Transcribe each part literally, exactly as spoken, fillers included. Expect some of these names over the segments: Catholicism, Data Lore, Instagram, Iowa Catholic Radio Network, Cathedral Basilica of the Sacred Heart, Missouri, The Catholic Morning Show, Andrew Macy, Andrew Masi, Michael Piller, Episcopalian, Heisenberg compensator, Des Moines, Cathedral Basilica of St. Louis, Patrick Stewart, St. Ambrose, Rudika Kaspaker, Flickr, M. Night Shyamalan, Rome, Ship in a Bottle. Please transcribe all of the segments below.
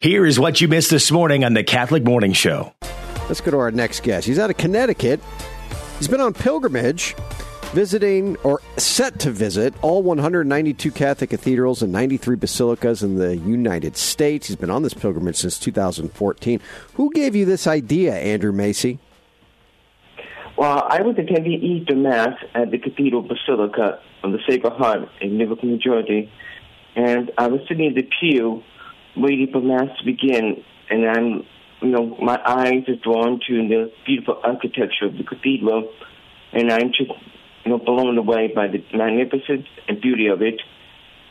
Here is what you missed this morning on the Catholic Morning Show. Let's go to our next guest. He's out of Connecticut. He's been on pilgrimage, visiting or set to visit all one hundred ninety-two Catholic cathedrals and ninety-three basilicas in the United States. He's been on this pilgrimage since two thousand fourteen. Who gave you this idea, Andrew Macy? Well, I was attending Easter Mass at the Cathedral Basilica of the Sacred Heart in Newark, New Jersey, and I was sitting in the pew waiting for Mass to begin, and I'm, you know, my eyes are drawn to the beautiful architecture of the cathedral, and I'm just, you know, blown away by the magnificence and beauty of it.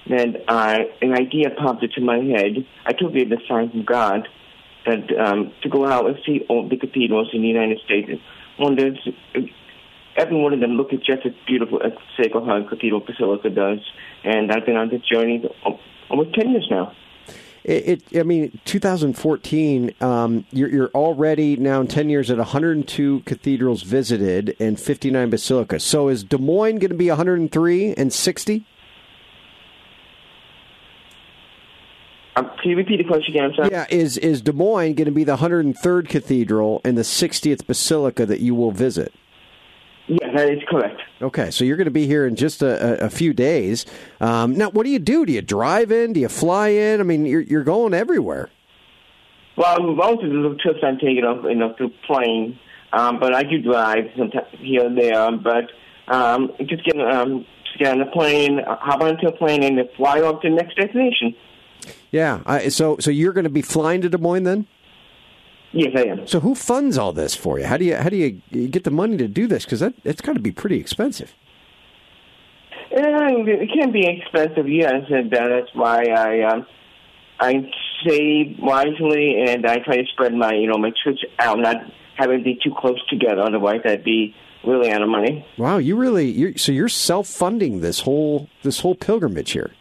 And I, an idea popped into my head. I took it as a sign from God that um, to go out and see all the cathedrals in the United States. Wonders, every one of them looks just as beautiful as the Sacred Heart Cathedral Basilica does. And I've been on this journey almost ten years now. It, it I mean, two thousand fourteen, um, you're, you're already now in ten years at one hundred two cathedrals visited and fifty-nine basilicas. So is Des Moines going to be one hundred three and sixty? Um, can you repeat the question again? I'm sorry. Yeah, is, is Des Moines going to be the one hundred third cathedral and the sixtieth basilica that you will visit? Yeah, that is correct. Okay, so you're going to be here in just a, a, a few days. Um, now, what do you do? Do you drive in? Do you fly in? I mean, you're you're going everywhere. Well, most of the little trips I'm taking off, you know, through plane, um, but I do drive sometimes here and there. But um, just get um, just get on the plane, hop onto a plane, and fly off to the next destination. Yeah. I, so so you're going to be flying to Des Moines then? Yes, I am. So who funds all this for you? How do you how do you get the money to do this? Because that it's got to be pretty expensive. And it can be expensive, yes, and that's why I um, I save wisely and I try to spread my you know my trips out, not have it be too close together. Otherwise, I'd be really out of money. Wow, you really you're, so you're self funding this whole this whole pilgrimage here.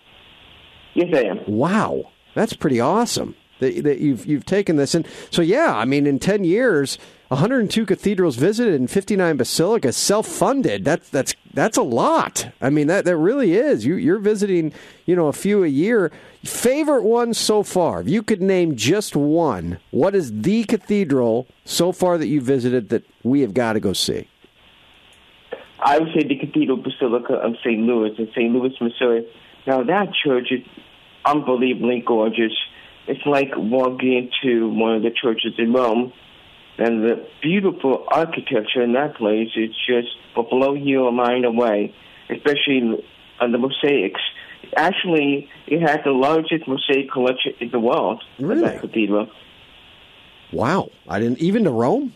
Yes, I am. Wow, that's pretty awesome. That, that you've you've taken this, and so yeah, I mean, in ten years, one hundred two cathedrals visited and fifty-nine basilicas, self-funded. That's that's that's a lot. I mean, that that really is. You you're visiting, you know, a few a year. Favorite one so far? If you could name just one, what is the cathedral so far that you visited that we have got to go see? I would say the Cathedral Basilica of Saint Louis in Saint Louis, Missouri. Now that church is unbelievably gorgeous. It's like walking into one of the churches in Rome, and the beautiful architecture in that place is just will blow your mind away, especially on the mosaics. Actually, it had the largest mosaic collection in the world. Really? At that cathedral. Wow. I didn't even to Rome?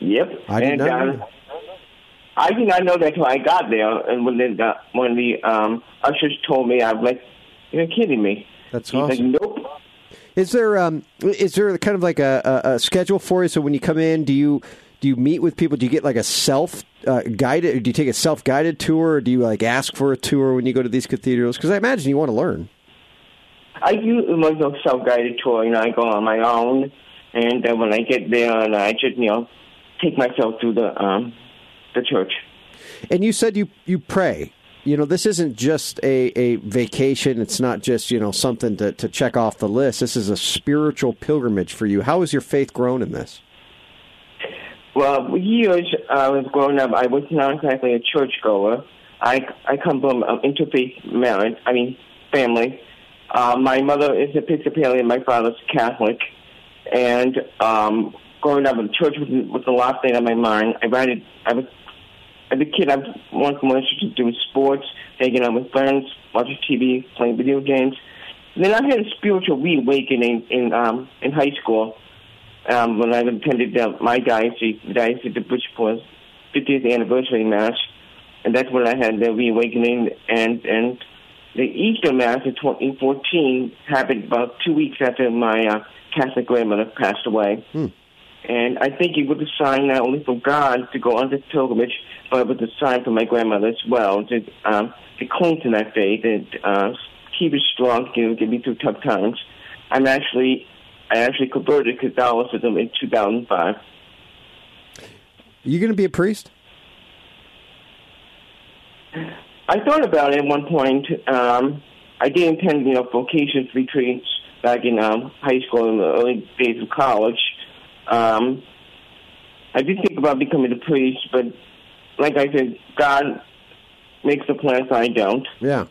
Yep. I didn't and, know. Uh, I did not know that until I got there, and when the, when the um, ushers told me, I was like, you're kidding me. That's He's awesome. Like, nope. Is there um is there kind of like a, a, a schedule for you? So when you come in, do you do you meet with people? Do you get like a self uh, guided? Or do you take a self guided tour, or do you like ask for a tour when you go to these cathedrals? Because I imagine you want to learn. I do like a self guided tour. You know, I go on my own, and then when I get there, and I just you know take myself through the um the church. And you said you you pray. You know, this isn't just a, a vacation. It's not just, you know, something to, to check off the list. This is a spiritual pilgrimage for you. How has your faith grown in this? Well, years I was growing up, I was not exactly a churchgoer. I, I come from an interfaith marriage, I mean, family. Uh, my mother is Episcopalian. My father's Catholic. And um, growing up, the church was, was the last thing on my mind. I waited, I was... As a kid, I was more interested in doing sports, hanging out with friends, watching T V, playing video games. And then I had a spiritual reawakening in um, in high school um, when I attended uh, my diocese, the diocese of Bridgeport's fiftieth anniversary mass, and that's when I had the reawakening. And and the Easter mass in twenty fourteen happened about two weeks after my uh, Catholic grandmother passed away. Hmm. And I think it was a sign not only from God to go on this pilgrimage, but it was a sign from my grandmother as well to, um, to cling to that faith and uh, keep it strong, you know, get me through tough times. I'm actually, I actually converted to Catholicism in two thousand five. You going to be a priest? I thought about it at one point. Um, I did attend, you know, vocations retreats back in um, high school and the early days of college. Um, I did think about becoming a priest, but like I said, God makes the plans, I don't. Yeah.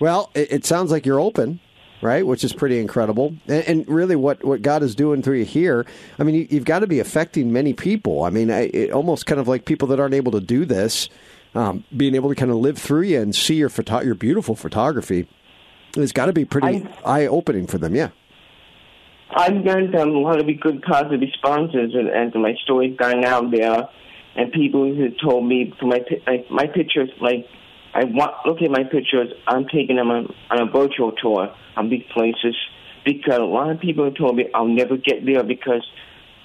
Well, it, it sounds like you're open, right? Which is pretty incredible. And, and really what, what God is doing through you here, I mean, you, you've got to be affecting many people. I mean, I, it almost kind of like people that aren't able to do this, um, being able to kind of live through you and see your photo- your beautiful photography. It's got to be pretty I, eye-opening for them, yeah. I've gotten um, a lot of good positive responses, and, and my story's gone out there, and people who told me, so my, my my pictures, like, I want look at my pictures, I'm taking them on, on a virtual tour on these places, because a lot of people have told me I'll never get there because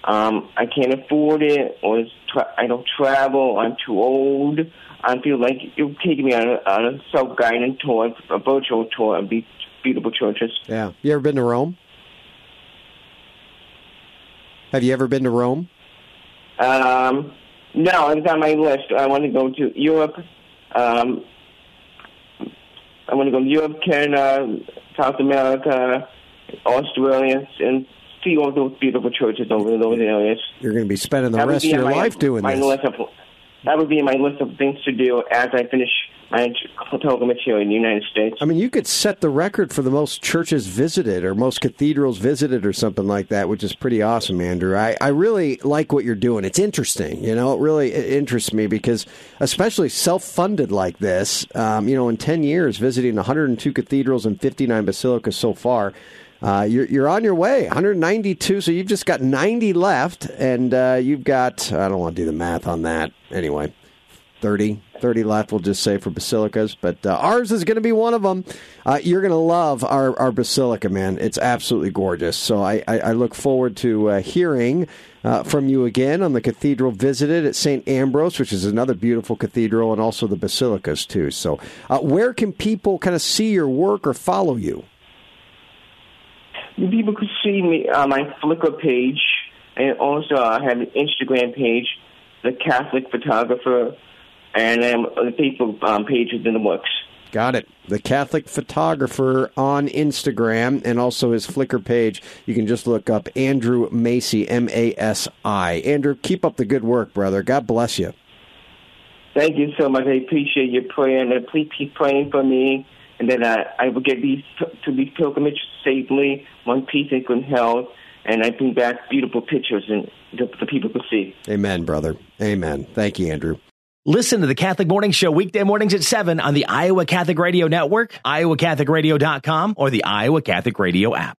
um, I can't afford it, or it's tra- I don't travel, I'm too old. I feel like you're taking me on a, on a self-guided tour, a virtual tour of these beautiful churches. Yeah. You ever been to Rome? Have you ever been to Rome? Um, no, it's on my list. I want to go to Europe. Um, I want to go to Europe, Canada, South America, Australia, and see all those beautiful churches over in those areas. You're going to be spending the rest of your my, life doing my this. List of, That would be my list of things to do as I finish my pilgrimage here in the United States. I mean, you could set the record for the most churches visited or most cathedrals visited or something like that, which is pretty awesome, Andrew. I, I really like what you're doing. It's interesting. You know, it really it interests me because especially self-funded like this, um, you know, in ten years, visiting one hundred two cathedrals and fifty-nine basilicas so far. Uh, you're, you're on your way, one hundred ninety-two, so you've just got ninety left, and uh, you've got, I don't want to do the math on that, anyway, thirty, thirty left, we'll just say, for basilicas, but uh, ours is going to be one of them. Uh, you're going to love our, our basilica, man. It's absolutely gorgeous, so I, I, I look forward to uh, hearing uh, from you again on the Cathedral Visited at Saint Ambrose, which is another beautiful cathedral, and also the basilicas, too. So uh, where can people kind of see your work or follow you? People could see me on my Flickr page, and also I have an Instagram page, The Catholic Photographer, and um, the Facebook um, page is in the works. Got it. The Catholic Photographer on Instagram, and also his Flickr page. You can just look up Andrew Macy, M A S I. Andrew, keep up the good work, brother. God bless you. Thank you so much. I appreciate your prayer, and please keep praying for me. And then I, I will get these to these pilgrimages safely, one piece and good health, and I bring back beautiful pictures and the, the people can see. Amen, brother. Amen. Thank you, Andrew. Listen to the Catholic Morning Show weekday mornings at seven on the Iowa Catholic Radio Network, iowa catholic radio dot com, or the Iowa Catholic Radio app.